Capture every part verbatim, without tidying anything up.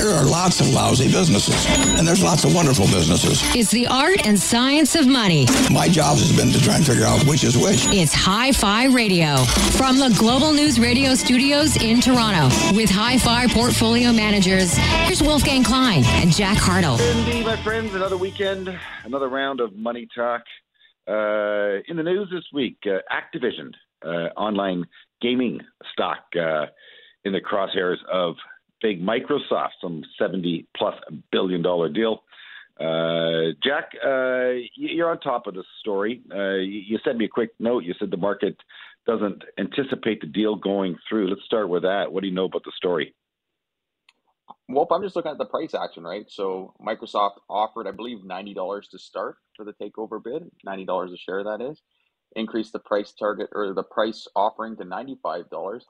There are lots of lousy businesses, and there's lots of wonderful businesses. It's the art and science of money. My job has been to try and figure out which is which. It's Hi-Fi Radio from the Global News Radio Studios in Toronto with Hi-Fi Portfolio Managers. Here's Wolfgang Klein and Jack Hartle. Indeed, my friends, another weekend, another round of Money Talk. Uh, in the news this week, uh, Activision, uh, online gaming stock uh, in the crosshairs of big Microsoft, some seventy plus billion dollar deal. Uh, Jack, uh, you're on top of this story. Uh, you sent me a quick note. You said the market doesn't anticipate the deal going through. Let's start with that. What do you know about the story? Well, I'm just looking at the price action, right? So Microsoft offered, I believe, ninety dollars to start for the takeover bid, ninety dollars a share, that is. Increased the price target or the price offering to ninety-five dollars.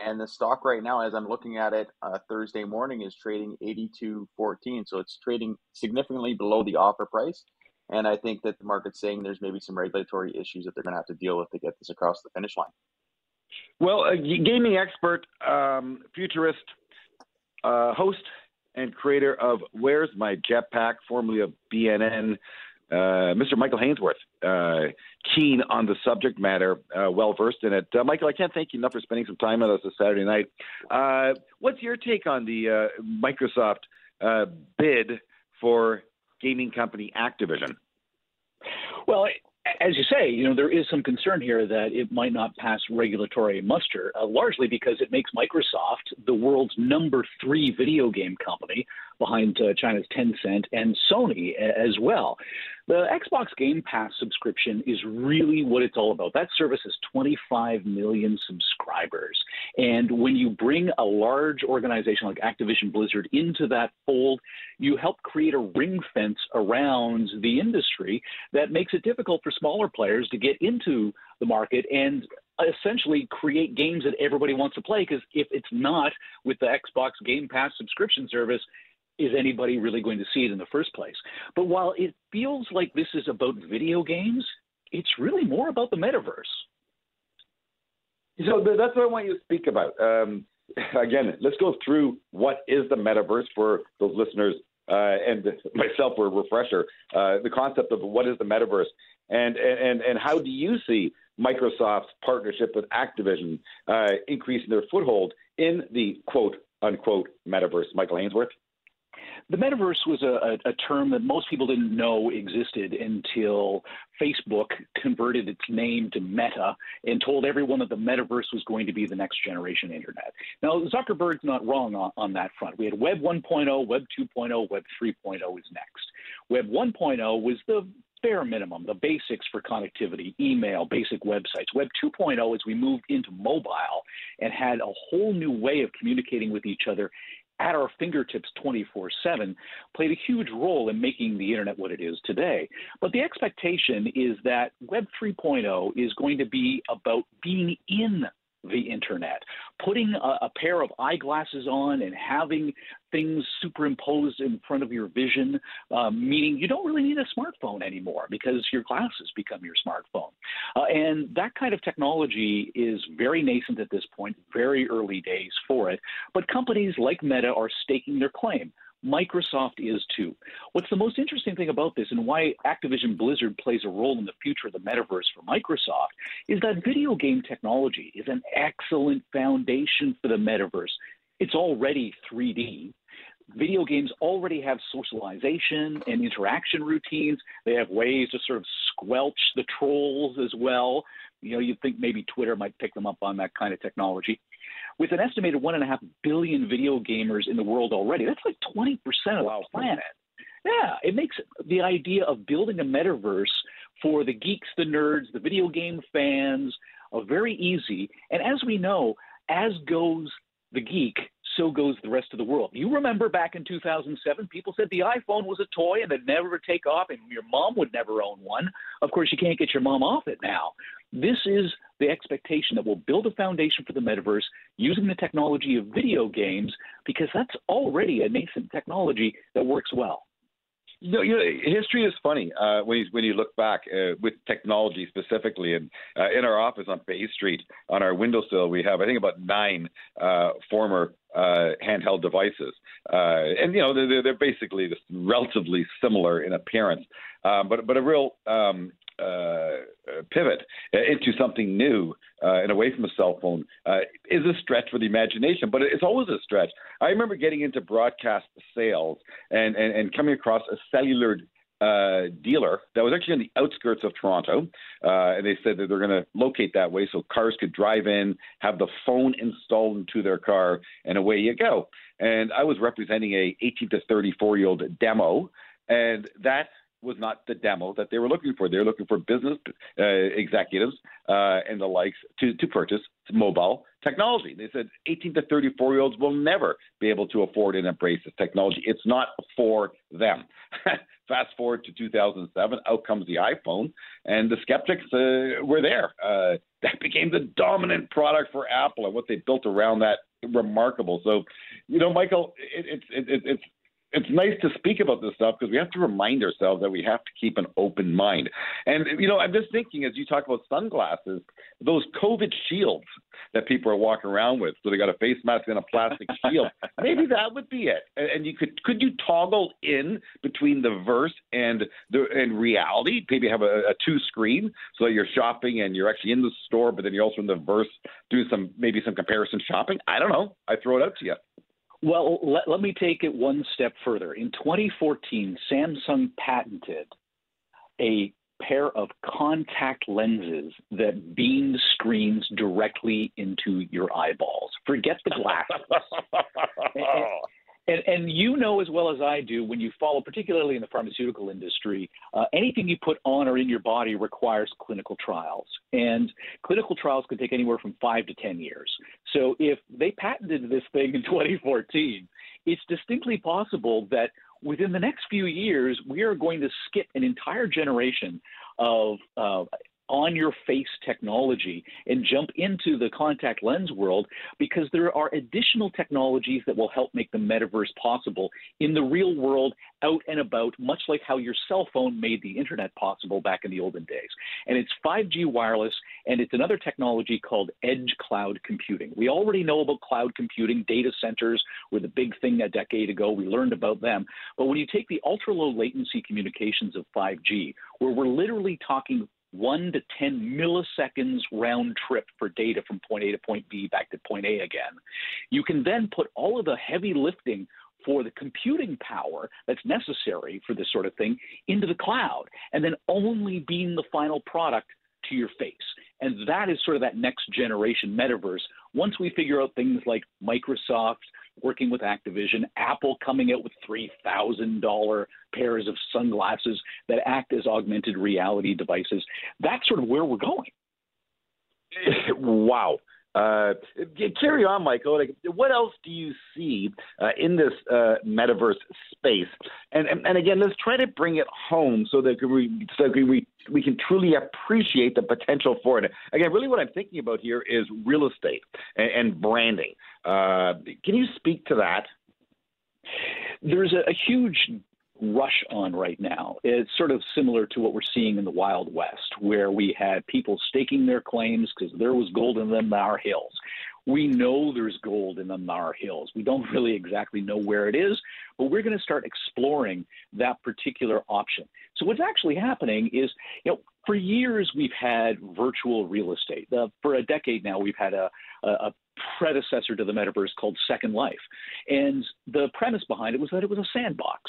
And the stock right now, as I'm looking at it uh, Thursday morning, is trading eighty-two fourteen. So it's trading significantly below the offer price. And I think that the market's saying there's maybe some regulatory issues that they're going to have to deal with to get this across the finish line. Well, a gaming expert, um, futurist, uh, host, and creator of Where's My Jetpack, formerly of B N N, uh, Mister Michael Hainsworth. Uh, keen on the subject matter, uh, well-versed in it. Uh, Michael, I can't thank you enough for spending some time with us this Saturday night. Uh, what's your take on the uh, Microsoft uh, bid for gaming company Activision? Well, as you say, you know, there is some concern here that it might not pass regulatory muster, uh, largely because it makes Microsoft the world's number three video game company behind uh, China's Tencent and Sony as well. The Xbox Game Pass subscription is really what it's all about. That service has twenty-five million subscribers. And when you bring a large organization like Activision Blizzard into that fold, you help create a ring fence around the industry that makes it difficult for smaller players to get into the market and essentially create games that everybody wants to play. Because if it's not with the Xbox Game Pass subscription service, is anybody really going to see it in the first place? But while it feels like this is about video games, it's really more about the metaverse. So that's what I want you to speak about. Um, again, let's go through what is the metaverse for those listeners uh, and myself for a refresher, uh, the concept of what is the metaverse, and, and, and how do you see Microsoft's partnership with Activision uh, increasing their foothold in the quote-unquote metaverse? Michael Hainsworth? The metaverse was a, a term that most people didn't know existed until Facebook converted its name to Meta and told everyone that the metaverse was going to be the next generation internet. Now, Zuckerberg's not wrong on, on that front. We had Web one point oh, Web two point oh, Web three point oh is next. Web one point oh was the bare minimum, the basics for connectivity, email, basic websites. Web two point oh is we moved into mobile and had a whole new way of communicating with each other at our fingertips twenty-four seven, played a huge role in making the internet what it is today. But the expectation is that Web three point oh is going to be about being in the internet, putting a, a pair of eyeglasses on and having things superimposed in front of your vision, uh, meaning you don't really need a smartphone anymore because your glasses become your smartphone. Uh, and that kind of technology is very nascent at this point, very early days for it. But companies like Meta are staking their claim. Microsoft is too. What's the most interesting thing about this and why Activision Blizzard plays a role in the future of the metaverse for Microsoft is that video game technology is an excellent foundation for the metaverse. It's already three D. Video games already have socialization and interaction routines. They have ways to sort of squelch the trolls as well. You know, you'd think maybe Twitter might pick them up on that kind of technology. With an estimated one and a half billion video gamers in the world already, that's like twenty percent of the planet. Yeah, it makes the idea of building a metaverse for the geeks, the nerds, the video game fans uh, very easy. And as we know, as goes the geek, so goes the rest of the world. You remember back in two thousand seven, people said the iPhone was a toy and it'd never take off and your mom would never own one. Of course, you can't get your mom off it now. This is the expectation that we'll build a foundation for the metaverse using the technology of video games, because that's already a nascent technology that works well. You know, you know, history is funny uh, when you when you look back uh, with technology specifically. And uh, in our office on Bay Street, on our windowsill, we have I think about nine uh, former uh, handheld devices, uh, and you know they're, they're basically just relatively similar in appearance, um, but but a real um, Uh, pivot into something new uh, and away from a cell phone uh, is a stretch for the imagination, but it's always a stretch. I remember getting into broadcast sales and, and, and coming across a cellular uh, dealer that was actually on the outskirts of Toronto, uh, and they said that they're going to locate that way so cars could drive in, have the phone installed into their car, and away you go. And I was representing a eighteen to thirty-four-year-old demo, and that was not the demo that they were looking for. They were looking for business uh, executives uh, and the likes to, to purchase mobile technology. They said eighteen to thirty-four-year-olds will never be able to afford and embrace this technology. It's not for them. Fast forward to two thousand seven, out comes the iPhone, and the skeptics uh, were there. Uh, that became the dominant product for Apple, and what they built around that, remarkable. So, you know, Michael, it's it, it, it, it's It's nice to speak about this stuff because we have to remind ourselves that we have to keep an open mind. And, you know, I'm just thinking as you talk about sunglasses, those COVID shields that people are walking around with. So they got a face mask and a plastic shield. Maybe that would be it. And you could could you toggle in between the verse and the and reality? Maybe have a, a two screen so that you're shopping and you're actually in the store, but then you're also in the verse doing some maybe some comparison shopping. I don't know. I throw it out to you. Well, let, let me take it one step further. In twenty fourteen, Samsung patented a pair of contact lenses that beam screens directly into your eyeballs. Forget the glasses. and, and, and you know as well as I do, when you follow, particularly in the pharmaceutical industry, uh, anything you put on or in your body requires clinical trials. And clinical trials can take anywhere from five to ten years. So if they patented this thing in twenty fourteen, it's distinctly possible that within the next few years, we are going to skip an entire generation of uh, on-your-face technology and jump into the contact lens world, because there are additional technologies that will help make the metaverse possible in the real world, out and about, much like how your cell phone made the internet possible back in the olden days. And it's five G wireless, and it's another technology called edge cloud computing. We already know about cloud computing. Data centers were the big thing a decade ago. We learned about them. But when you take the ultra-low latency communications of five G, where we're literally talking one to ten milliseconds round trip for data from point A to point B back to point A again, you can then put all of the heavy lifting for the computing power that's necessary for this sort of thing into the cloud, and then only beam the final product to your face. And that is sort of that next generation metaverse. Once we figure out things like Microsoft working with Activision, Apple coming out with three thousand dollars pairs of sunglasses that act as augmented reality devices, that's sort of where we're going. Wow. Uh, carry on, Michael. Like, what else do you see uh, in this uh, metaverse space? And, and and again, let's try to bring it home so that we so we we can truly appreciate the potential for it. Again, really, what I'm thinking about here is real estate and, and branding. Uh, can you speak to that? There's a, a huge rush on right now. It's sort of similar to what we're seeing in the Wild West, where we had people staking their claims because there was gold in the Namar Hills. We know there's gold in the Namar Hills. We don't really exactly know where it is, but we're going to start exploring that particular option. So what's actually happening is, you know, for years we've had virtual real estate. Uh, for a decade now, we've had a, a, a predecessor to the metaverse called Second Life. And the premise behind it was that it was a sandbox.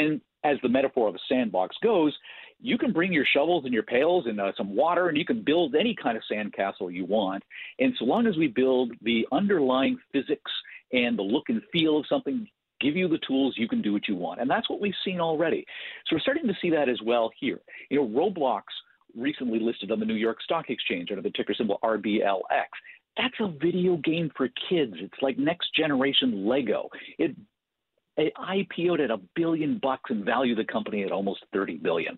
And as the metaphor of a sandbox goes, you can bring your shovels and your pails and uh, some water, and you can build any kind of sandcastle you want. And so long as we build the underlying physics and the look and feel of something, give you the tools, you can do what you want. And that's what we've seen already. So we're starting to see that as well here. You know, Roblox recently listed on the New York Stock Exchange under the ticker symbol R B L X. That's a video game for kids. It's like next generation Lego. It It I P O'd at a billion bucks and valued the company at almost thirty billion.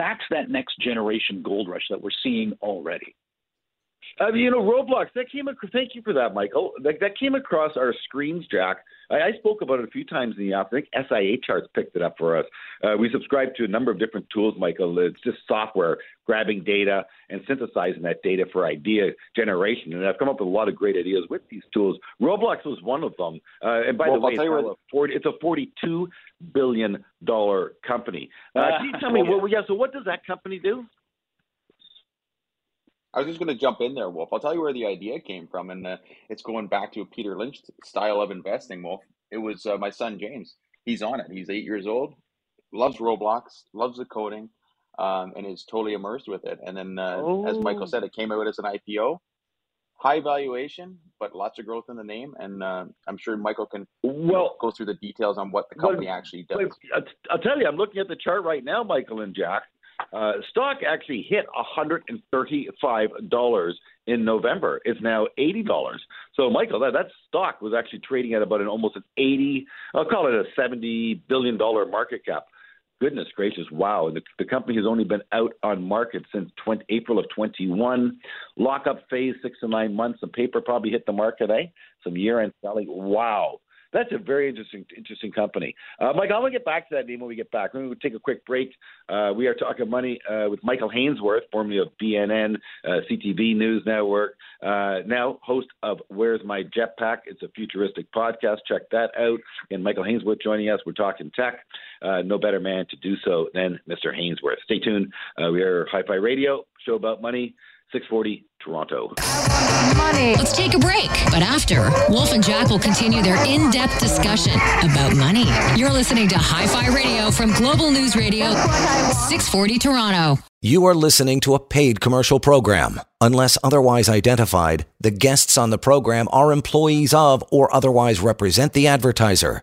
That's that next generation gold rush that we're seeing already. Uh, you know, Roblox, that came ac- thank you for that, Michael. That, that came across our screens, Jack. I, I spoke about it a few times in the app. I think S I H R's picked it up for us. Uh, we subscribe to a number of different tools, Michael. It's just software, grabbing data and synthesizing that data for idea generation. And I've come up with a lot of great ideas with these tools. Roblox was one of them. Uh, and by well, the way, it's, what... forty, it's a forty-two billion dollars company. Uh, uh, can you tell me, well, well, yeah, so what does that company do? I was just going to jump in there, Wolf. I'll tell you where the idea came from, and uh, it's going back to a Peter Lynch style of investing, Wolf. It was uh, my son, James. He's on it. He's eight years old, loves Roblox, loves the coding, um, and is totally immersed with it. And then, uh, oh. as Michael said, it came out as an I P O. High valuation, but lots of growth in the name, and uh, I'm sure Michael can well, go through the details on what the company well, actually does. I'll tell you, I'm looking at the chart right now, Michael and Jack. Uh, stock actually hit one hundred thirty-five dollars in November. It's now eighty dollars. So, Michael, that, that stock was actually trading at about an almost an eighty, I'll call it a seventy billion dollars market cap. Goodness gracious, wow. The, the company has only been out on market since twenty, April of twenty-one. Lockup phase, six to nine months. Some paper probably hit the market, eh? Some year-end selling. Wow. That's a very interesting interesting company. Uh, Mike, I'm going to get back to that name when we get back. We're going to take a quick break. Uh, we are talking money uh, with Michael Hainsworth, formerly of B N N, uh, C T V News Network, uh, now host of Where's My Jetpack? It's a futuristic podcast. Check that out. And Michael Hainsworth joining us. We're talking tech. Uh, no better man to do so than Mister Hainsworth. Stay tuned. Uh, we are Hi-Fi Radio, show about money. six forty Toronto. Money. Let's take a break. But after, Wolf and Jack will continue their in-depth discussion about money. You're listening to Hi-Fi Radio from Global News Radio six forty Toronto. You are listening to a paid commercial program. Unless otherwise identified, the guests on the program are employees of or otherwise represent the advertiser.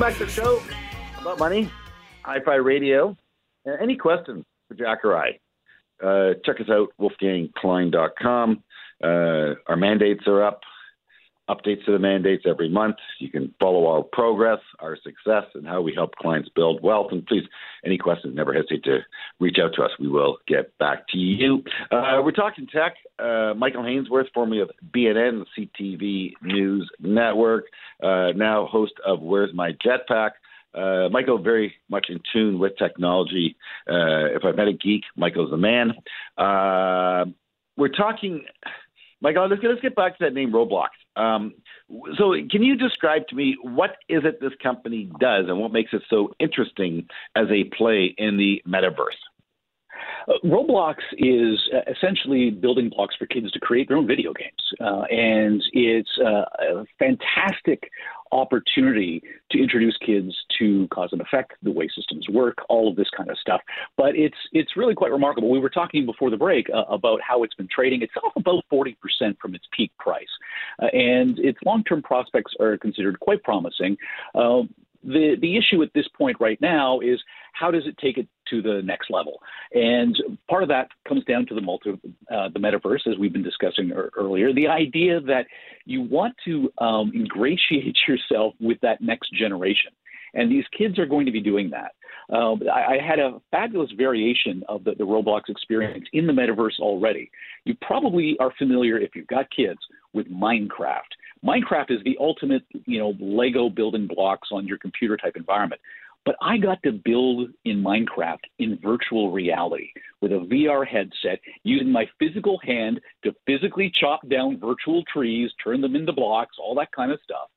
Back to the show about money, Hi-Fi Radio. Uh, any questions for Jack or I? Uh, check us out, wolfgang klein dot com. Uh, our mandates are up, updates to the mandates every month. You can follow our progress, our success, and how we help clients build wealth. And please, any questions, never hesitate to reach out to us. We will get back to you. Uh, we're talking tech. Uh, Michael Hainsworth, formerly of B N N, C T V News Network, uh, now host of Where's My Jetpack? Uh, Michael, very much in tune with technology. Uh, if I met a geek, Michael's the man. Uh, we're talking... Michael, let's get, let's get back to that name, Roblox. Um, so can you describe to me what is it this company does and what makes it so interesting as a play in the metaverse? Uh, Roblox is uh, essentially building blocks for kids to create their own video games. Uh, and it's uh, a fantastic opportunity to introduce kids to cause and effect, the way systems work, all of this kind of stuff. But it's it's really quite remarkable. We were talking before the break uh, about how it's been trading. It's off about forty percent from its peak price. Uh, and its long-term prospects are considered quite promising. Uh, the the issue at this point right now is how does it take it to the next level? And part of that comes down to the multi, uh, the metaverse, as we've been discussing er- earlier, the idea that you want to um, ingratiate yourself with that next generation. And these kids are going to be doing that. Uh, I, I had a fabulous variation of the, the Roblox experience in the metaverse already. You probably are familiar, if you've got kids, with Minecraft. Minecraft is the ultimate, you know, Lego building blocks on your computer type environment. But I got to build in Minecraft in virtual reality with a V R headset, using my physical hand to physically chop down virtual trees, turn them into blocks, all that kind of stuff.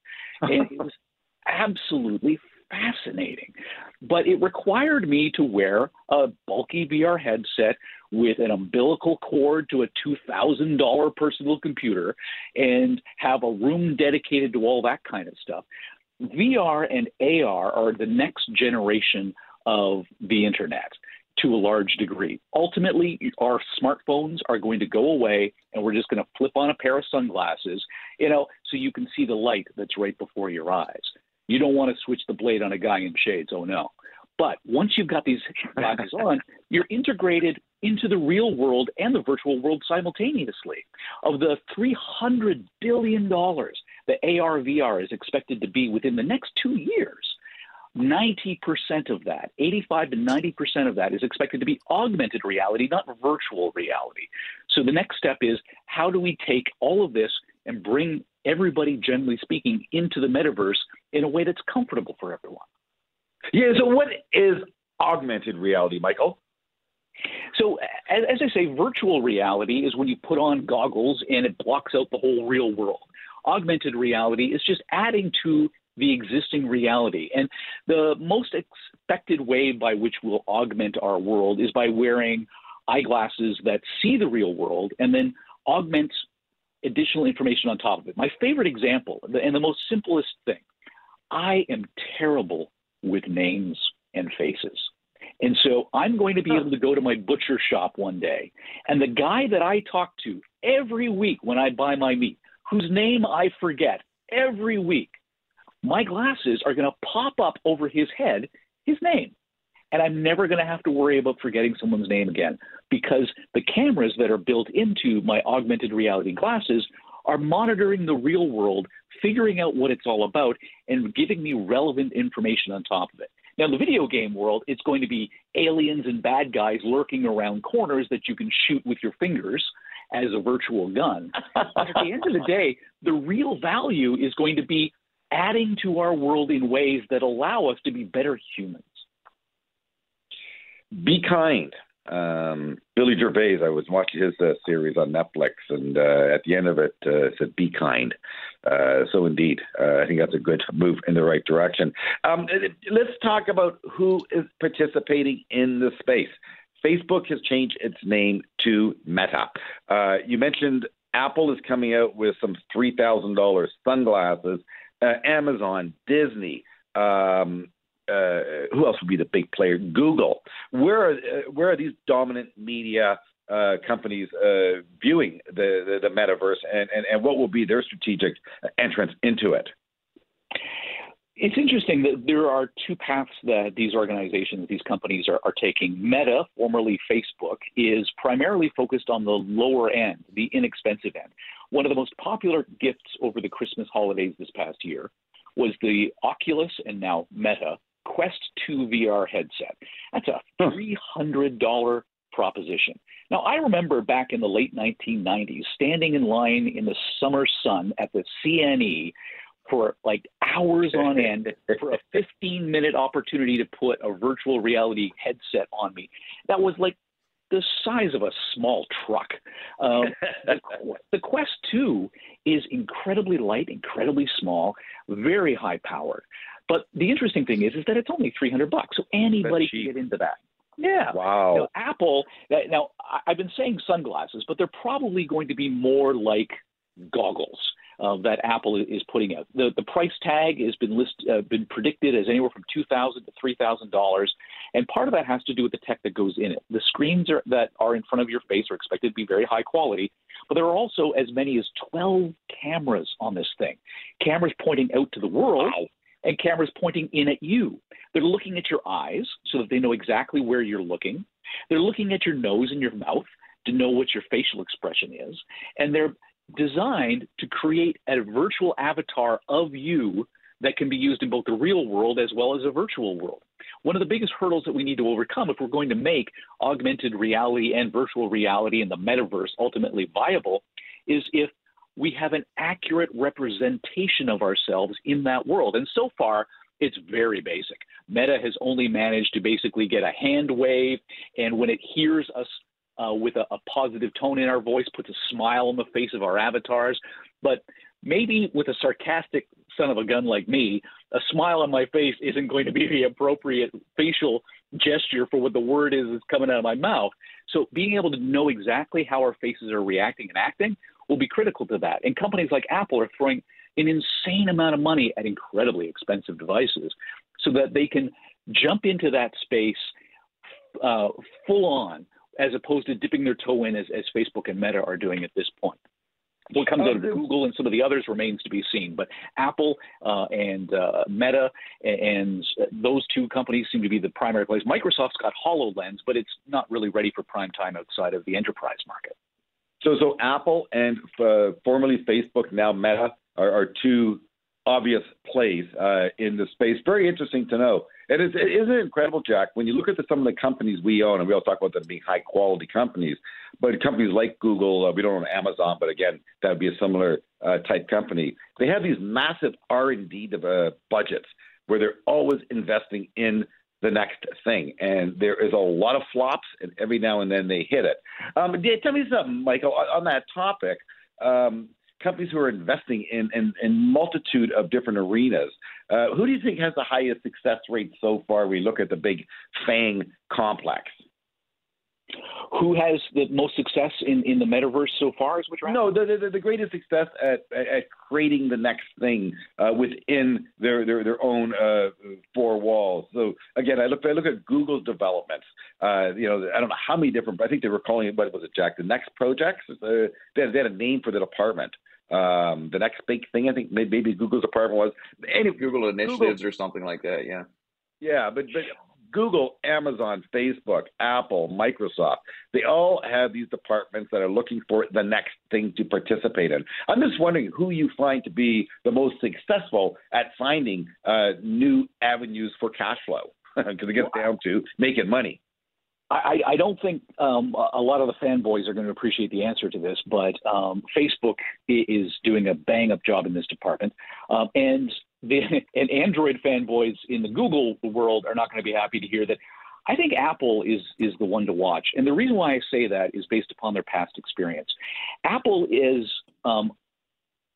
And it was absolutely fascinating. But it required me to wear a bulky V R headset with an umbilical cord to a two thousand dollars personal computer and have a room dedicated to all that kind of stuff. V R and A R are the next generation of the internet to a large degree. Ultimately, our smartphones are going to go away, and we're just going to flip on a pair of sunglasses, you know, so you can see the light that's right before your eyes. You don't want to switch the blade on a guy in shades. Oh, no. But once you've got these glasses on, you're integrated into the real world and the virtual world simultaneously. Of the three hundred billion dollars that A R V R is expected to be within the next two years, ninety percent of that, eighty-five to ninety percent of that is expected to be augmented reality, not virtual reality. So the next step is, how do we take all of this and bring everybody, generally speaking, into the metaverse in a way that's comfortable for everyone? Yeah, so what is augmented reality, Michael? So, as, as I say, virtual reality is when you put on goggles and it blocks out the whole real world. Augmented reality is just adding to the existing reality. And the most expected way by which we'll augment our world is by wearing eyeglasses that see the real world and then augment additional information on top of it. My favorite example, and the most simplest thing, I am terrible with names and faces. And so I'm going to be able to go to my butcher shop one day, and the guy that I talk to every week when I buy my meat, whose name I forget every week, my glasses are going to pop up over his head, his name. And I'm never going to have to worry about forgetting someone's name again, because the cameras that are built into my augmented reality glasses are monitoring the real world, figuring out what it's all about, and giving me relevant information on top of it. Now, in the video game world, it's going to be aliens and bad guys lurking around corners that you can shoot with your fingers as a virtual gun. But at the end of the day, the real value is going to be adding to our world in ways that allow us to be better humans. Be kind. Um, Billy Gervais, I was watching his uh, series on Netflix, and uh, at the end of it, uh, it said, be kind. Uh, so indeed, uh, I think that's a good move in the right direction. Um, let's talk about who is participating in the space. Facebook has changed its name to Meta. Uh, you mentioned Apple is coming out with some three thousand dollars sunglasses, uh, Amazon, Disney, um Uh, who else would be the big player? Google. Where are, uh, where are these dominant media uh, companies uh, viewing the, the, the metaverse, and, and, and what will be their strategic entrance into it? It's interesting that there are two paths that these organizations, these companies are, are taking. Meta, formerly Facebook, is primarily focused on the lower end, the inexpensive end. One of the most popular gifts over the Christmas holidays this past year was the Oculus, and now Meta, Quest two V R headset. That's a three hundred dollars proposition. Now, I remember back in the late nineteen nineties, standing in line in the summer sun at the C N E for like hours on end for a fifteen-minute opportunity to put a virtual reality headset on me. That was like the size of a small truck. Um, the, the Quest two is incredibly light, incredibly small, very high powered. But the interesting thing is, is that it's only three hundred bucks, so anybody can get into that. Yeah. Wow. Now, Apple. Now, I've been saying sunglasses, but they're probably going to be more like goggles uh, that Apple is putting out. The the price tag has been list uh, been predicted as anywhere from two thousand dollars to three thousand dollars, and part of that has to do with the tech that goes in it. The screens are, that are in front of your face are expected to be very high quality. But there are also as many as twelve cameras on this thing, cameras pointing out to the world. Wow. And cameras pointing in at you. They're looking at your eyes so that they know exactly where you're looking. They're looking at your nose and your mouth to know what your facial expression is. And they're designed to create a virtual avatar of you that can be used in both the real world as well as a virtual world. One of the biggest hurdles that we need to overcome if we're going to make augmented reality and virtual reality and the metaverse ultimately viable is if we have an accurate representation of ourselves in that world. And so far, it's very basic. Meta has only managed to basically get a hand wave, and when it hears us uh, with a, a positive tone in our voice, puts a smile on the face of our avatars. But maybe with a sarcastic son of a gun like me, a smile on my face isn't going to be the appropriate facial gesture for what the word is that's coming out of my mouth. So being able to know exactly how our faces are reacting and acting will be critical to that. And companies like Apple are throwing an insane amount of money at incredibly expensive devices so that they can jump into that space uh, full on, as opposed to dipping their toe in as, as Facebook and Meta are doing at this point. What comes out of Google and some of the others remains to be seen, but Apple uh, and uh, Meta and, and those two companies seem to be the primary place. Microsoft's got HoloLens, but it's not really ready for prime time outside of the enterprise market. So, so Apple and uh, formerly Facebook, now Meta, are, are two obvious plays uh, in the space. Very interesting to know. And it's, it isn't incredible, Jack, when you look at the, some of the companies we own, and we all talk about them being high-quality companies, but companies like Google, uh, we don't own Amazon, but again, that would be a similar uh, type company. They have these massive R and D uh, budgets where they're always investing in the next thing, and there is a lot of flops, and every now and then they hit it. Um, tell me something, Michael, on that topic. Um, companies who are investing in a in, in multitude of different arenas. Uh, who do you think has the highest success rate so far? We look at the big FANG complex. Who has the most success in, in the metaverse so far? Is what you're no, the, the, the greatest success at, at creating the next thing uh, within their, their, their own uh, four walls. So, again, I look I look at Google's developments. Uh, you know, I don't know how many different, but I think they were calling it, what was it, Jack? The next projects? Uh, they, had, they had a name for the department. Um, the next big thing, I think maybe Google's department was. Any Google initiatives Google. Or something like that, yeah. Yeah, but, but Google, Amazon, Facebook, Apple, Microsoft, they all have these departments that are looking for the next thing to participate in. I'm just wondering who you find to be the most successful at finding uh, new avenues for cash flow, because it gets wow. down to making money. I, I don't think um, a lot of the fanboys are going to appreciate the answer to this, but um, Facebook is doing a bang-up job in this department. Um, and the and Android fanboys in the Google world are not going to be happy to hear that. I think Apple is is the one to watch. And the reason why I say that is based upon their past experience. Apple is um,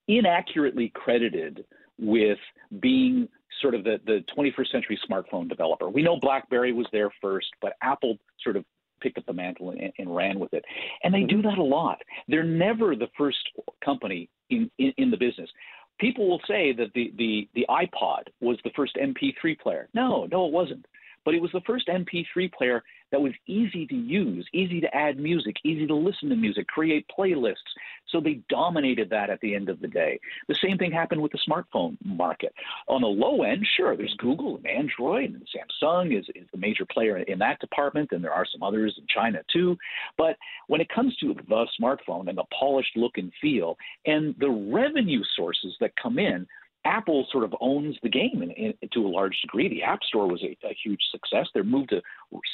inaccurately credited with being sort of the, the twenty-first century smartphone developer. We know BlackBerry was there first, but Apple sort of picked up the mantle and, and ran with it. And they do that a lot. They're never the first company in, in, in the business. People will say that the, the, the iPod was the first M P three player. No, no, it wasn't. But it was the first M P three player that was easy to use, easy to add music, easy to listen to music, create playlists. So they dominated that at the end of the day. The same thing happened with the smartphone market. On the low end, sure, there's Google and Android, and Samsung is, is the major player in that department, and there are some others in China too. But when it comes to the smartphone and the polished look and feel and the revenue sources that come in, Apple sort of owns the game in, in, to a large degree. The App Store was a, a huge success. Their move to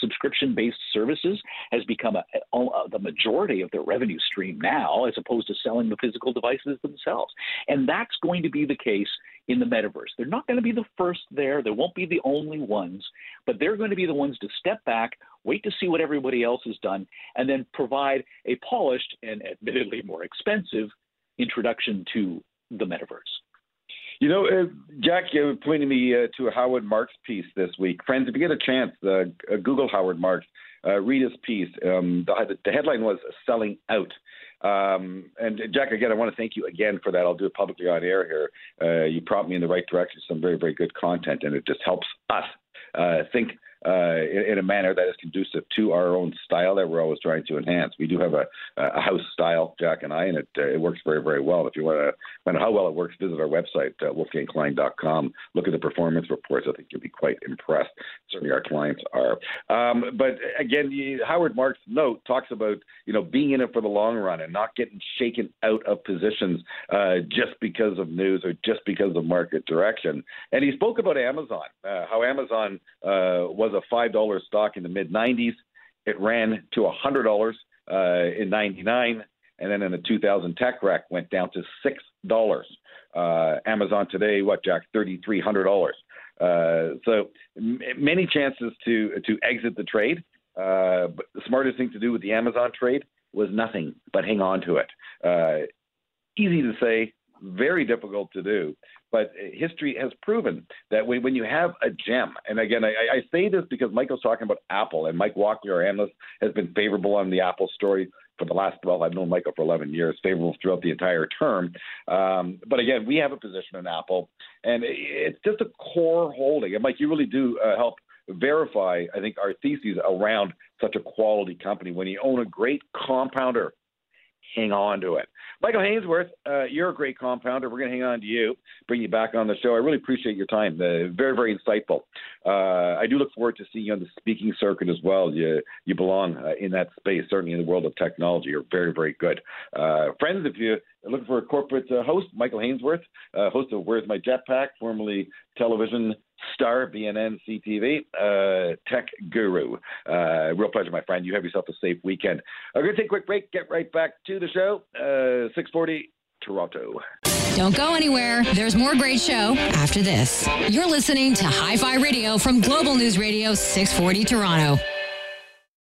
subscription-based services has become a, a, a, the majority of their revenue stream now, as opposed to selling the physical devices themselves. And that's going to be the case in the metaverse. They're not going to be the first there. They won't be the only ones, but they're going to be the ones to step back, wait to see what everybody else has done, and then provide a polished and admittedly more expensive introduction to the metaverse. You know, uh, Jack, you pointed me uh, to a Howard Marks piece this week. Friends, if you get a chance, uh, Google Howard Marks, uh, read his piece. Um, the, the headline was Selling Out. Um, and, Jack, again, I want to thank you again for that. I'll do it publicly on air here. Uh, you prompt me in the right direction, some very, very good content, and it just helps us uh, think Uh, in, in a manner that is conducive to our own style that we're always trying to enhance. We do have a, a house style, Jack and I, and it, uh, it works very, very well. If you want to find out how well it works, visit our website, uh, wolfgang klein dot com. Look at the performance reports. I think you'll be quite impressed. Certainly our clients are. Um, but again, the, Howard Marks' note talks about, you know, being in it for the long run and not getting shaken out of positions uh, just because of news or just because of market direction. And he spoke about Amazon, uh, how Amazon uh, was a five dollar stock in the mid nineties. It ran to one hundred dollars uh, in ninety-nine, and then in the two thousand tech wreck went down to six dollars. Uh, Amazon today, what, Jack? three thousand three hundred dollars. Uh, so m- many chances to, to exit the trade, uh, but the smartest thing to do with the Amazon trade was nothing but hang on to it. Uh, easy to say, very difficult to do. But history has proven that when you have a gem, and again, I, I say this because Michael's talking about Apple, and Mike Walkley, our analyst, has been favorable on the Apple story. for the last, well, I've known Michael for eleven years, favorable throughout the entire term. Um, but again, we have a position in Apple, and it's just a core holding. And Mike, you really do uh, help verify, I think, our theses around such a quality company. When you own a great compounder, hang on to it. Michael Hainsworth, uh, you're a great compounder. We're going to hang on to you, bring you back on the show. I really appreciate your time. Uh, very, very insightful. Uh, I do look forward to seeing you on the speaking circuit as well. You you belong uh, in that space, certainly in the world of technology. You're very, very good. Uh, friends, if you're looking for a corporate uh, host, Michael Hainsworth, uh, host of Where's My Jetpack, formerly television star, B N N, C T V, uh, tech guru. Uh, real pleasure, my friend. You have yourself a safe weekend. I'm going to take a quick break, get right back to the show. Uh, six forty Toronto. Don't go anywhere. There's more great show after this. You're listening to Hi-Fi Radio from Global News Radio six forty Toronto.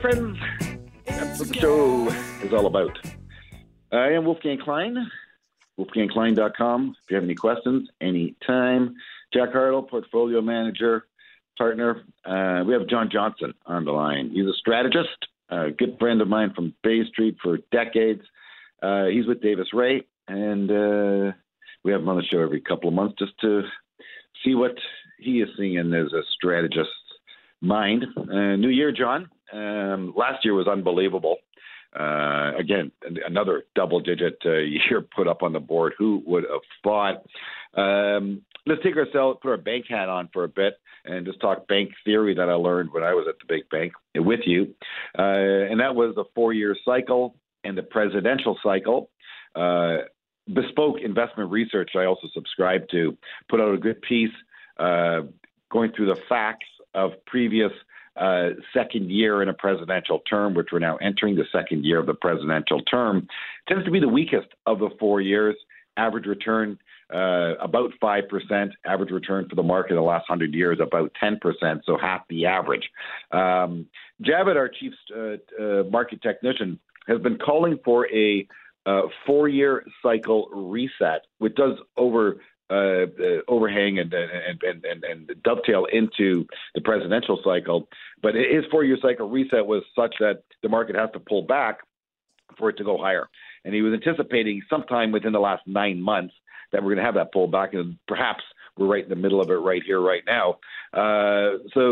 Friends, that's what the show is all about. I am Wolfgang Klein, wolfgang klein dot com. If you have any questions, anytime. Jack Hartle, portfolio manager, partner. Uh, we have John Johnson on the line. He's a strategist, a good friend of mine from Bay Street for decades. Uh, he's with Davis Ray, and uh, we have him on the show every couple of months just to see what he is seeing as a strategist's mind. Uh, new year, John. Um, last year was unbelievable. Uh, again, another double-digit uh, year put up on the board. Who would have thought? Um, let's take ourselves, put our bank hat on for a bit, and just talk bank theory that I learned when I was at the big bank with you. Uh, and that was the four-year cycle and the presidential cycle. Uh, bespoke investment research I also subscribe to put out a good piece uh, going through the facts of previous Uh, second year in a presidential term, which we're now entering the second year of the presidential term, tends to be the weakest of the four years. Average return uh, about five percent. Average return for the market in the last one hundred years, about ten percent, so half the average. Um, Javed, our chief uh, uh, market technician, has been calling for a uh, four-year cycle reset, which does over Uh, uh, overhang and and, and and and dovetail into the presidential cycle. But his four-year cycle reset was such that the market has to pull back for it to go higher. And he was anticipating sometime within the last nine months that we're going to have that pullback, and perhaps we're right in the middle of it right here, right now. Uh, so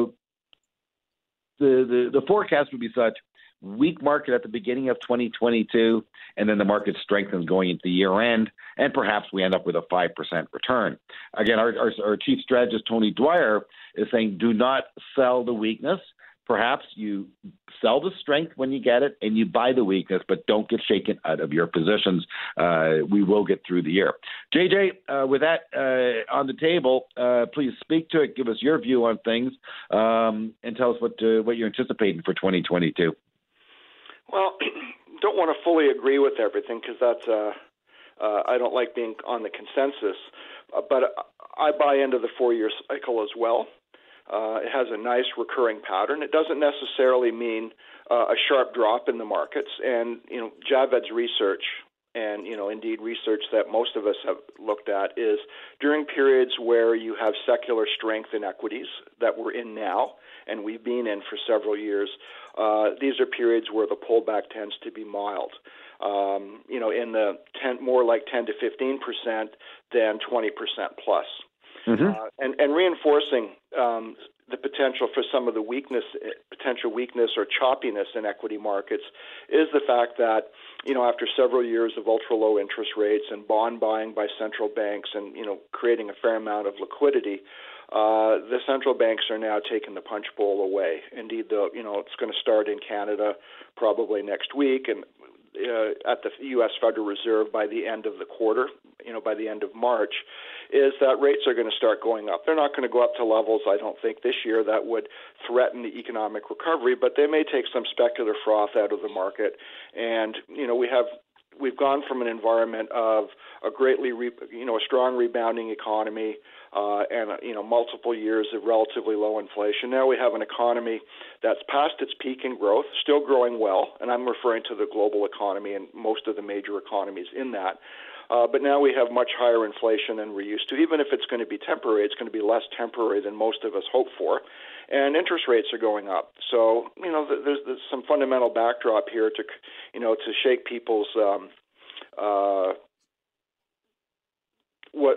the, the the forecast would be such. Weak market at the beginning of twenty twenty-two, and then the market strengthens going into the year end, and perhaps we end up with a five percent return. Again, our, our, our chief strategist, Tony Dwyer, is saying do not sell the weakness. Perhaps you sell the strength when you get it and you buy the weakness, but don't get shaken out of your positions. Uh, we will get through the year. J J, uh, with that uh, on the table, uh, please speak to it. Give us your view on things um, and tell us what, uh, what you're anticipating for twenty twenty-two. Well, don't want to fully agree with everything because that's uh, uh, I don't like being on the consensus, uh, but I buy into the four-year cycle as well. Uh, it has a nice recurring pattern. It doesn't necessarily mean uh, a sharp drop in the markets, and you know Javed's research and you know indeed research that most of us have looked at is during periods where you have secular strength in equities that we're in now and we've been in for several years. Uh, these are periods where the pullback tends to be mild, um, you know, in the ten, more like ten to fifteen percent than twenty percent plus. Mm-hmm. Uh, and, and reinforcing um, the potential for some of the weakness, potential weakness or choppiness in equity markets is the fact that, you know, after several years of ultra-low interest rates and bond buying by central banks and, you know, creating a fair amount of liquidity, Uh, the central banks are now taking the punch bowl away. Indeed, the, you know, it's going to start in Canada probably next week and uh, at the U S Federal Reserve by the end of the quarter, you know, by the end of March. is that rates are going to start going up. They're not going to go up to levels, I don't think, this year that would threaten the economic recovery, but they may take some speculative froth out of the market. And, you know, we have we've gone from an environment of a greatly, re, you know, a strong rebounding economy uh, and, you know, multiple years of relatively low inflation. Now we have an economy that's past its peak in growth, still growing well, and I'm referring to the global economy and most of the major economies in that. Uh, but now we have much higher inflation than we're used to. Even if it's going to be temporary, it's going to be less temporary than most of us hope for. And interest rates are going up. So, you know, there's, there's some fundamental backdrop here to, you know, to shake people's um, uh, what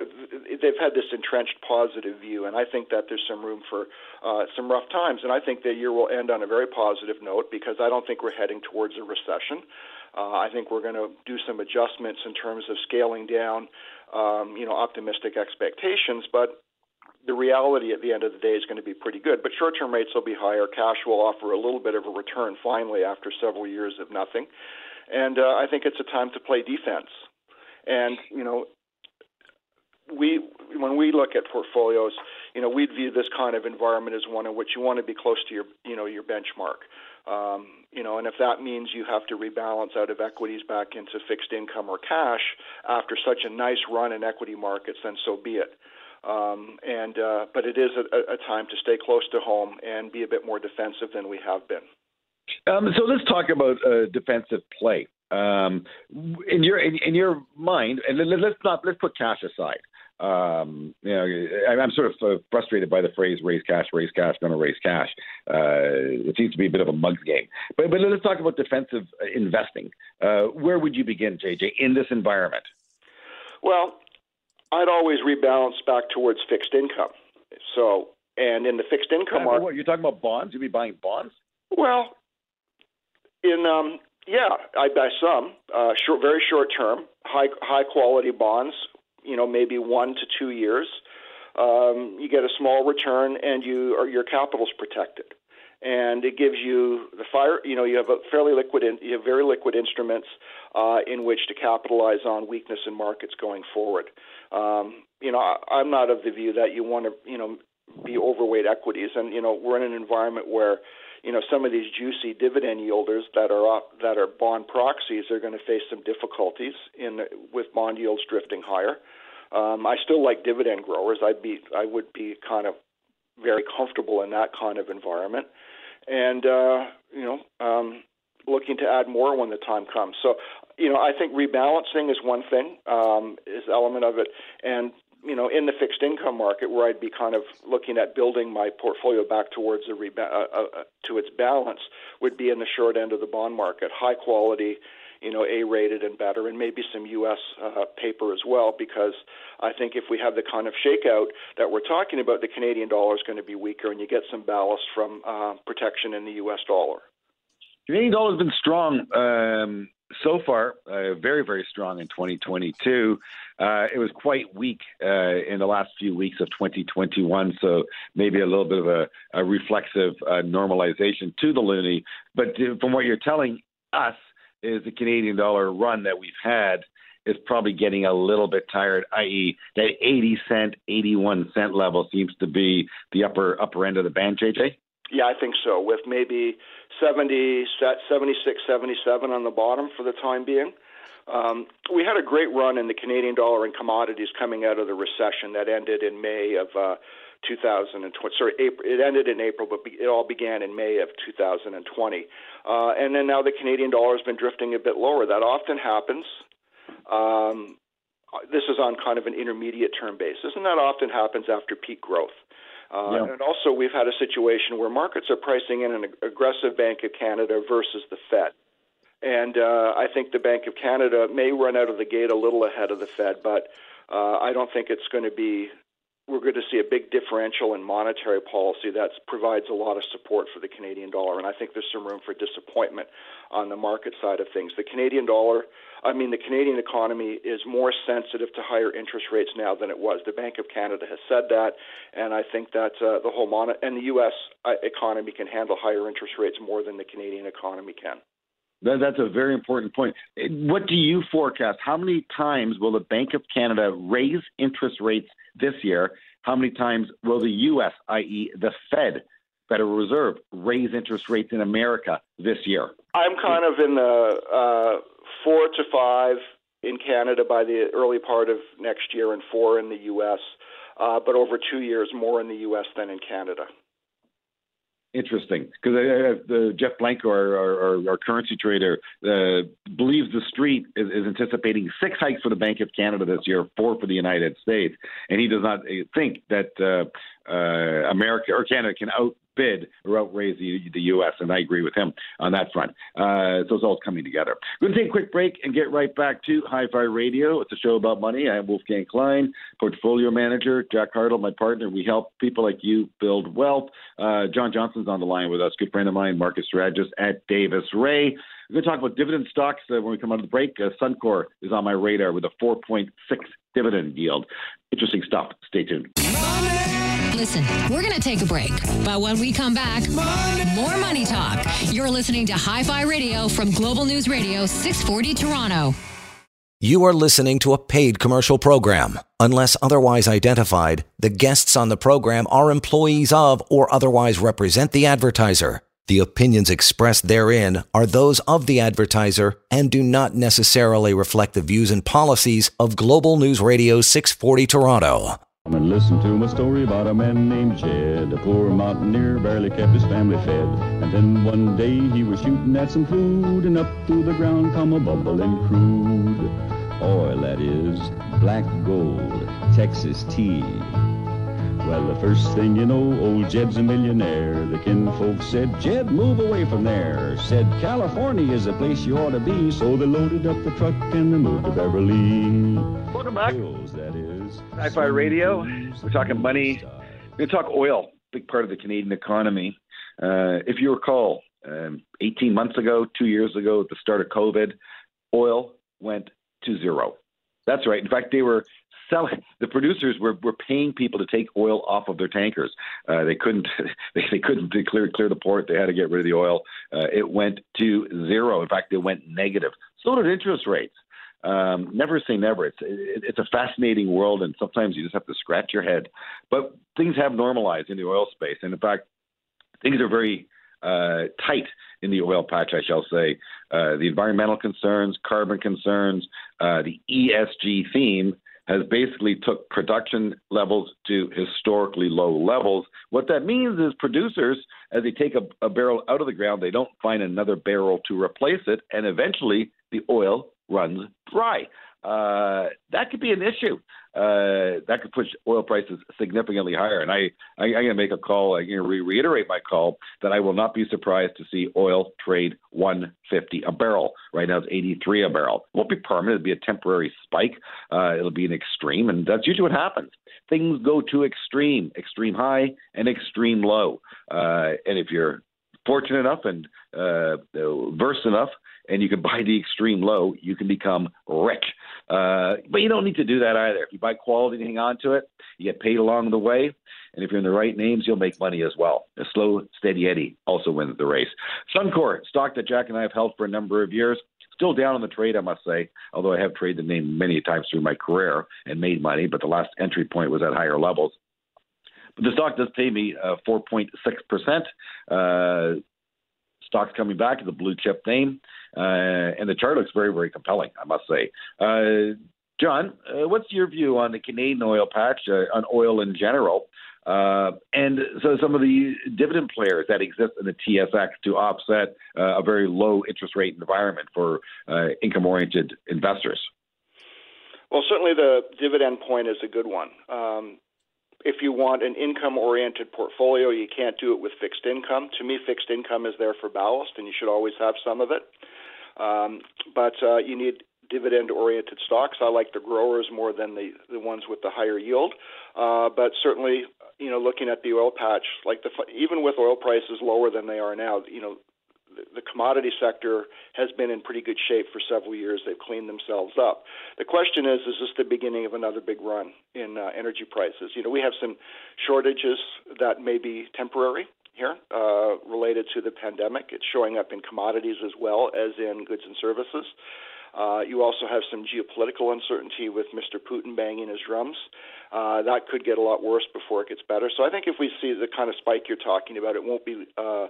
they've had this entrenched positive view, and I think that there's some room for uh, some rough times. And I think the year will end on a very positive note because I don't think we're heading towards a recession. Uh, I think we're going to do some adjustments in terms of scaling down, um, you know, optimistic expectations. But the reality at the end of the day is going to be pretty good. But short-term rates will be higher. Cash will offer a little bit of a return finally after several years of nothing. And uh, I think it's a time to play defense. And, you know, we when we look at portfolios, you know, we view this kind of environment as one in which you want to be close to your, you know, your benchmark. Um, you know, and if that means you have to rebalance out of equities back into fixed income or cash after such a nice run in equity markets, then so be it. Um, and uh, but it is a, a time to stay close to home and be a bit more defensive than we have been. Um, so let's talk about uh, defensive play. Um, in your in, in your mind, and let's not let's put cash aside. Um, you know, I'm sort of frustrated by the phrase "raise cash, raise cash, going to raise cash." Uh, it seems to be a bit of a mug's game. But but let's talk about defensive investing. Uh, where would you begin, J J, in this environment? Well, I'd always rebalance back towards fixed income. So, and in the fixed income yeah, market, what, you're talking about bonds. You'd be buying bonds. Well, in um, yeah, I buy some uh, short, very short term, high high quality bonds. You know, maybe one to two years, um, you get a small return, and you or your capital's protected, and it gives you the fire. You know, you have a fairly liquid, in, you have very liquid instruments uh, in which to capitalize on weakness in markets going forward. Um, you know, I, I'm not of the view that you want to, you know, be overweight equities, and you know, we're in an environment where. You know, some of these juicy dividend yielders that are up, that are bond proxies are going to face some difficulties in with bond yields drifting higher. Um, I still like dividend growers. I'd be I would be kind of very comfortable in that kind of environment, and uh, you know, um, looking to add more when the time comes. So, you know, I think rebalancing is one thing, um, is element of it, and. You know, in the fixed income market, where I'd be kind of looking at building my portfolio back towards a reba- uh, uh, to its balance, would be in the short end of the bond market, high quality, you know, A-rated and better, and maybe some U S uh, paper as well, because I think if we have the kind of shakeout that we're talking about, the Canadian dollar is going to be weaker, and you get some ballast from uh, protection in the U S dollar. Canadian dollar has been strong. Um... So far, uh, very, very strong in twenty twenty-two. Uh, it was quite weak uh, in the last few weeks of twenty twenty-one, so maybe a little bit of a, a reflexive uh, normalization to the loonie. But from what you're telling us is the Canadian dollar run that we've had is probably getting a little bit tired, that is that eighty cent, eighty-one cent level seems to be the upper upper end of the band, J J? Yeah, I think so, with maybe seventy, seventy-six, seventy-seven on the bottom for the time being. Um, we had a great run in the Canadian dollar and commodities coming out of the recession that ended in May of uh, two thousand twenty. Sorry, April, it ended in April, but it all began in May of two thousand twenty. Uh, and then now the Canadian dollar has been drifting a bit lower. That often happens. Um, this is on kind of an intermediate-term basis, and that often happens after peak growth. Uh, yeah. And also, we've had a situation where markets are pricing in an ag- aggressive Bank of Canada versus the Fed. And uh, I think the Bank of Canada may run out of the gate a little ahead of the Fed, but uh, I don't think it's going to be – we're going to see a big differential in monetary policy that provides a lot of support for the Canadian dollar. And I think there's some room for disappointment on the market side of things. The Canadian dollar – I mean, the Canadian economy is more sensitive to higher interest rates now than it was. The Bank of Canada has said that, and I think that uh, the whole mon- – and the U S economy can handle higher interest rates more than the Canadian economy can. That's a very important point. What do you forecast? How many times will the Bank of Canada raise interest rates this year? How many times will the U S, that is the Fed, Federal Reserve, raise interest rates in America this year? I'm kind of in the uh, four to five in Canada by the early part of next year and four in the U S, uh, but over two years more in the U S than in Canada. Interesting, because uh, uh, Jeff Blanco, our, our, our currency trader, uh, believes the street is, is anticipating six hikes for the Bank of Canada this year, four for the United States, and he does not think that uh, uh, America or Canada can outbid or outraise the, the U S, and I agree with him on that front. Uh, so it's all coming together. We're going to take a quick break and get right back to Hi-Fi Radio. It's a show about money. I am Wolfgang Klein, portfolio manager, Jack Hartle, my partner. We help people like you build wealth. Uh, John Johnson's on the line with us, good friend of mine, market strategist at Davis Ray. We're going to talk about dividend stocks uh, when we come out of the break. Uh, Suncor is on my radar with a four point six dividend yield. Interesting stuff. Stay tuned. Listen, we're going to take a break, but when we come back, more Money Talk. You're listening to Hi-Fi Radio from Global News Radio six forty Toronto. You are listening to a paid commercial program. Unless otherwise identified, the guests on the program are employees of or otherwise represent the advertiser. The opinions expressed therein are those of the advertiser and do not necessarily reflect the views and policies of Global News Radio six forty Toronto. And listen to my story about a man named Jed, a poor mountaineer, barely kept his family fed. And then one day he was shooting at some food, and up through the ground come a bubbling crude. Oil, that is, black gold, Texas tea. Well, the first thing you know, old Jed's a millionaire. The kinfolks said, Jed, move away from there. Said, California is the place you ought to be. So they loaded up the truck and they moved to Beverly. Welcome back. That is. Hi-Fi Radio. We're talking money. We're going to talk oil, big part of the Canadian economy. Uh, if you recall, um, eighteen months ago, two years ago, at the start of COVID, oil went to zero. That's right. In fact, they were... The producers were, were paying people to take oil off of their tankers. Uh, they couldn't they, they couldn't clear, clear the port. They had to get rid of the oil. Uh, it went to zero. In fact, it went negative. So did interest rates. Um, never say never. It's, it, it's a fascinating world, and sometimes you just have to scratch your head. But things have normalized in the oil space. And, in fact, things are very uh, tight in the oil patch, I shall say. Uh, the environmental concerns, carbon concerns, uh, the E S G theme has basically took production levels to historically low levels. What that means is producers, as they take a, a barrel out of the ground, they don't find another barrel to replace it, and eventually the oil runs dry. Uh, that could be an issue. Uh, that could push oil prices significantly higher. And I, I, I'm going to make a call, I'm going to re- reiterate my call, that I will not be surprised to see oil trade one fifty a barrel. Right now it's eighty-three a barrel. It won't be permanent. It'll be a temporary spike. Uh, it'll be an extreme, and that's usually what happens. Things go to extreme, extreme high and extreme low. Uh, and if you're fortunate enough and uh, versed enough, and you can buy the extreme low, you can become rich. Uh, but you don't need to do that either. If you buy quality and hang on to it, you get paid along the way. And if you're in the right names, you'll make money as well. A slow, steady Eddie also wins the race. Suncor, stock that Jack and I have held for a number of years. Still down on the trade, I must say, although I have traded the name many times through my career and made money, but the last entry point was at higher levels. But the stock does pay me uh, four point six percent. Uh, stock's coming back as a blue chip name. Uh, and the chart looks very, very compelling, I must say. Uh, John, uh, what's your view on the Canadian oil patch, uh, on oil in general, uh, and so some of the dividend players that exist in the T S X to offset uh, a very low interest rate environment for uh, income-oriented investors? Well, certainly the dividend point is a good one. Um, if you want an income-oriented portfolio, you can't do it with fixed income. To me, fixed income is there for ballast, and you should always have some of it. Um, but uh, you need dividend-oriented stocks. I like the growers more than the, the ones with the higher yield. Uh, but certainly, you know, looking at the oil patch, like the even with oil prices lower than they are now, you know, the, the commodity sector has been in pretty good shape for several years. They've cleaned themselves up. The question is, is this the beginning of another big run in uh, energy prices? You know, we have some shortages that may be temporary. here uh, related to the pandemic. It's showing up in commodities as well as in goods and services. Uh, you also have some geopolitical uncertainty with Mister Putin banging his drums. Uh, that could get a lot worse before it gets better. So I think if we see the kind of spike you're talking about, it won't be uh,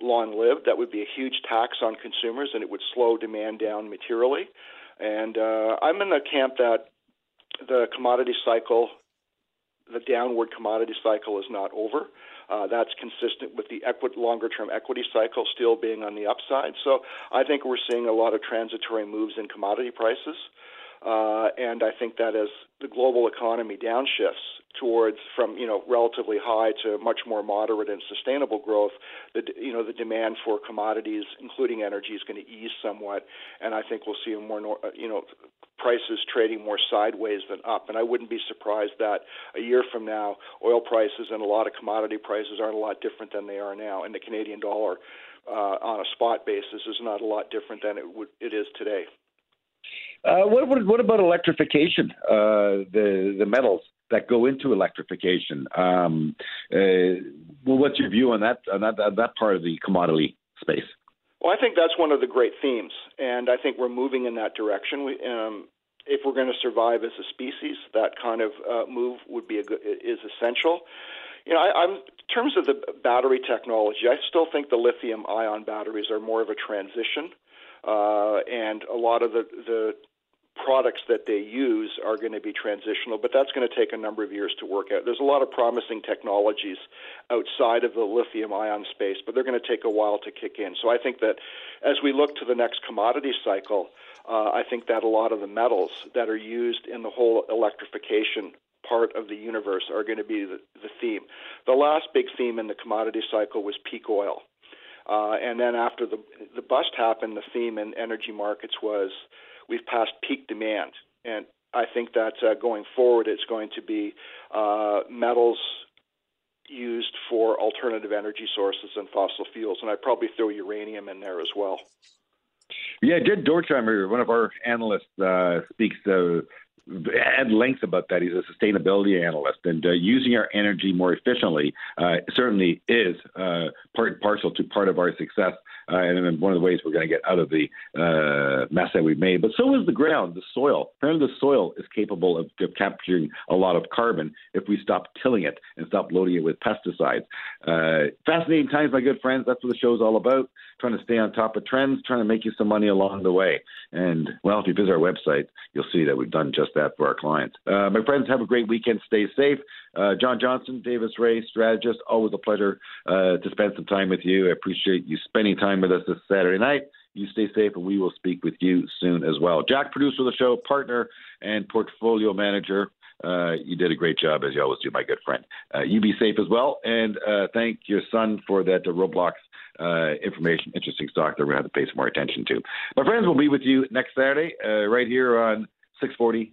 long-lived. That would be a huge tax on consumers, and it would slow demand down materially. And uh, I'm in the camp that the commodity cycle, the downward commodity cycle, is not over. Uh, that's consistent with the equi- longer-term equity cycle still being on the upside. So I think we're seeing a lot of transitory moves in commodity prices. Uh, and I think that as the global economy downshifts towards from, you know, relatively high to much more moderate and sustainable growth, the, you know, the demand for commodities, including energy, is going to ease somewhat. And I think we'll see a more, you know, prices trading more sideways than up. And I wouldn't be surprised that a year from now, oil prices and a lot of commodity prices aren't a lot different than they are now. And the Canadian dollar uh, on a spot basis is not a lot different than it would, it is today. Uh, what, what, what about electrification, uh, the, the metals that go into electrification? Um, uh, well, what's your view on that, on that, on that part of the commodity space? Well, I think that's one of the great themes, and I think we're moving in that direction. We, um, if we're going to survive as a species, that kind of uh, move would be a good, is essential. You know, I, I'm, in terms of the battery technology, I still think the lithium-ion batteries are more of a transition. Uh, and a lot of the, the products that they use are going to be transitional, but that's going to take a number of years to work out. There's a lot of promising technologies outside of the lithium-ion space, but they're going to take a while to kick in. So I think that as we look to the next commodity cycle, uh, I think that a lot of the metals that are used in the whole electrification part of the universe are going to be the, the theme. The last big theme in the commodity cycle was peak oil. Uh, and then after the the bust happened, the theme in energy markets was we've passed peak demand. And I think that uh, going forward, it's going to be uh, metals used for alternative energy sources and fossil fuels. And I'd probably throw uranium in there as well. Yeah, Jed Dorsheimer, one of our analysts, uh, speaks uh, at length about that. He's a sustainability analyst, and uh, using our energy more efficiently uh, certainly is uh, part and parcel to part of our success, uh, and one of the ways we're going to get out of the uh, mess that we've made. But so is the ground, the soil. Apparently the soil is capable of, of capturing a lot of carbon if we stop tilling it and stop loading it with pesticides. Uh, fascinating times, my good friends. That's what the show's all about, trying to stay on top of trends, trying to make you some money along the way. And, well, if you visit our website, you'll see that we've done just that for our clients. Uh, my friends, have a great weekend. Stay safe. Uh, John Johnson, Davis Ray, strategist, always a pleasure uh, to spend some time with you. I appreciate you spending time with us this Saturday night. You stay safe, and we will speak with you soon as well. Jack, producer of the show, partner, and portfolio manager. Uh, you did a great job, as you always do, my good friend. Uh, you be safe as well, and uh, thank your son for that uh, Roblox Uh, information, interesting stock that we're going to have to pay some more attention to. My friends, we'll be with you next Saturday uh, right here on six forty